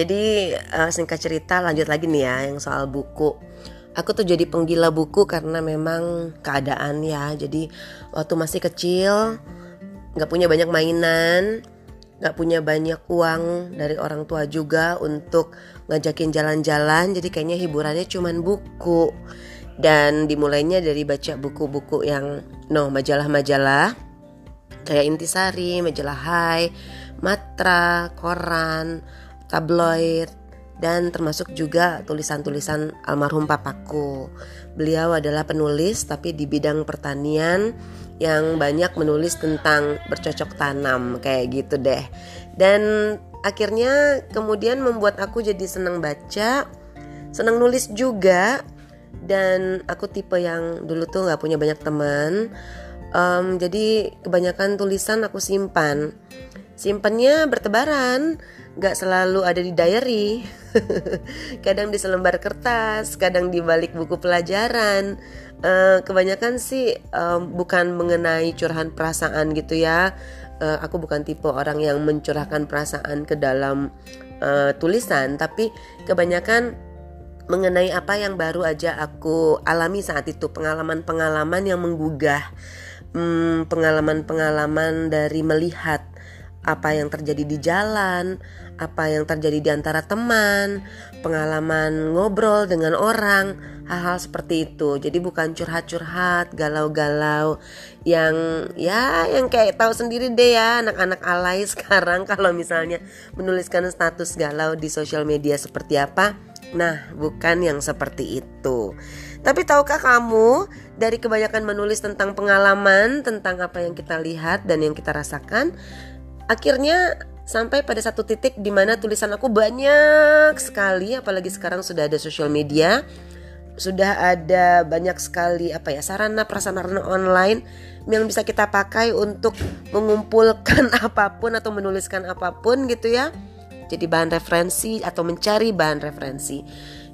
Jadi singkat cerita, lanjut lagi nih ya yang soal buku. Aku tuh jadi penggila buku karena memang keadaan ya. Jadi waktu masih kecil gak punya banyak mainan, gak punya banyak uang dari orang tua juga untuk ngajakin jalan-jalan. Jadi kayaknya hiburannya cuman buku. Dan dimulainya dari baca buku-buku yang majalah-majalah kayak Inti Sari, Majalah Hai, Matra, koran, tabloid, dan termasuk juga tulisan-tulisan almarhum papaku. Beliau adalah penulis tapi di bidang pertanian yang banyak menulis tentang bercocok tanam kayak gitu deh. Dan akhirnya kemudian membuat aku jadi senang baca, senang nulis juga. Dan aku tipe yang dulu tuh gak punya banyak teman, jadi kebanyakan tulisan aku simpannya bertebaran, gak selalu ada di diary. Kadang di selembar kertas, kadang di balik buku pelajaran. Kebanyakan sih bukan mengenai curahan perasaan gitu ya. Aku bukan tipe orang yang mencurahkan perasaan ke dalam tulisan, tapi kebanyakan mengenai apa yang baru aja aku alami saat itu, pengalaman-pengalaman yang menggugah, pengalaman-pengalaman dari melihat apa yang terjadi di jalan, apa yang terjadi di antara teman, pengalaman ngobrol dengan orang, hal-hal seperti itu. Jadi bukan curhat-curhat, galau-galau yang kayak tahu sendiri deh ya, anak-anak alay sekarang kalau misalnya menuliskan status galau di sosial media seperti apa. Nah, bukan yang seperti itu. Tapi tahukah kamu, dari kebanyakan menulis tentang pengalaman, tentang apa yang kita lihat dan yang kita rasakan, akhirnya sampai pada satu titik di mana tulisan aku banyak sekali, apalagi sekarang sudah ada sosial media, sudah ada banyak sekali sarana prasarana online yang bisa kita pakai untuk mengumpulkan apapun atau menuliskan apapun gitu ya. Jadi bahan referensi atau mencari bahan referensi.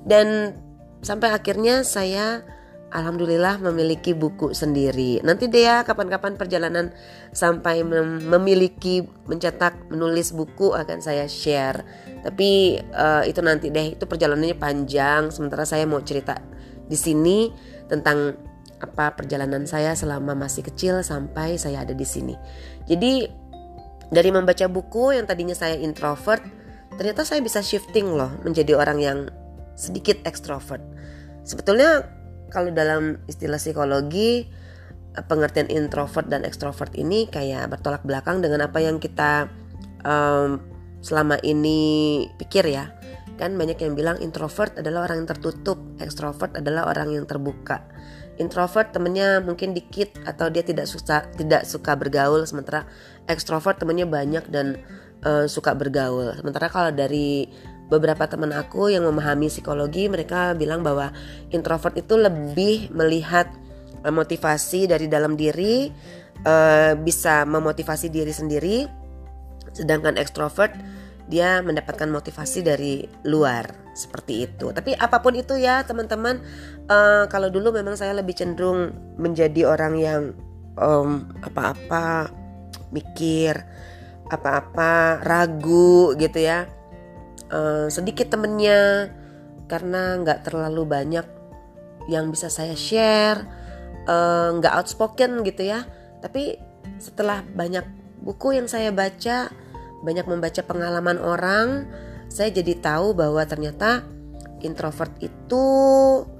Dan sampai akhirnya saya alhamdulillah memiliki buku sendiri. Nanti deh ya kapan-kapan perjalanan sampai memiliki, mencetak, menulis buku akan saya share. Tapi itu nanti deh, itu perjalanannya panjang. Sementara saya mau cerita di sini tentang apa perjalanan saya selama masih kecil sampai saya ada di sini. Jadi dari membaca buku yang tadinya saya introvert, ternyata saya bisa shifting loh menjadi orang yang sedikit ekstrovert. Sebetulnya kalau dalam istilah psikologi, pengertian introvert dan ekstrovert ini kayak bertolak belakang dengan apa yang kita selama ini pikir ya. Kan banyak yang bilang introvert adalah orang yang tertutup, ekstrovert adalah orang yang terbuka. Introvert temennya mungkin dikit atau dia tidak suka bergaul, sementara ekstrovert temennya banyak dan suka bergaul. Sementara kalau dari beberapa teman aku yang memahami psikologi, mereka bilang bahwa introvert itu lebih melihat motivasi dari dalam diri, bisa memotivasi diri sendiri, sedangkan ekstrovert dia mendapatkan motivasi dari luar seperti itu. Tapi apapun itu ya teman-teman, kalau dulu memang saya lebih cenderung menjadi orang yang apa-apa mikir, apa-apa ragu gitu ya. Sedikit temennya, karena gak terlalu banyak yang bisa saya share, gak outspoken gitu ya. Tapi setelah banyak buku yang saya baca, banyak membaca pengalaman orang, saya jadi tahu bahwa ternyata introvert itu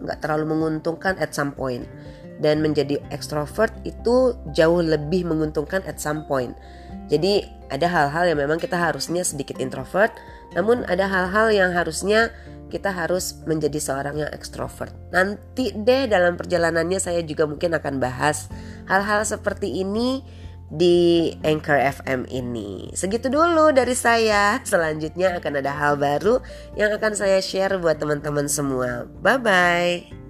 gak terlalu menguntungkan at some point, dan menjadi extrovert itu jauh lebih menguntungkan at some point. Jadi ada hal-hal yang memang kita harusnya sedikit introvert, namun ada hal-hal yang harusnya kita harus menjadi seorang yang extrovert. Nanti deh dalam perjalanannya saya juga mungkin akan bahas hal-hal seperti ini di Anchor FM ini. Segitu dulu dari saya. Selanjutnya akan ada hal baru yang akan saya share buat teman-teman semua. Bye-bye.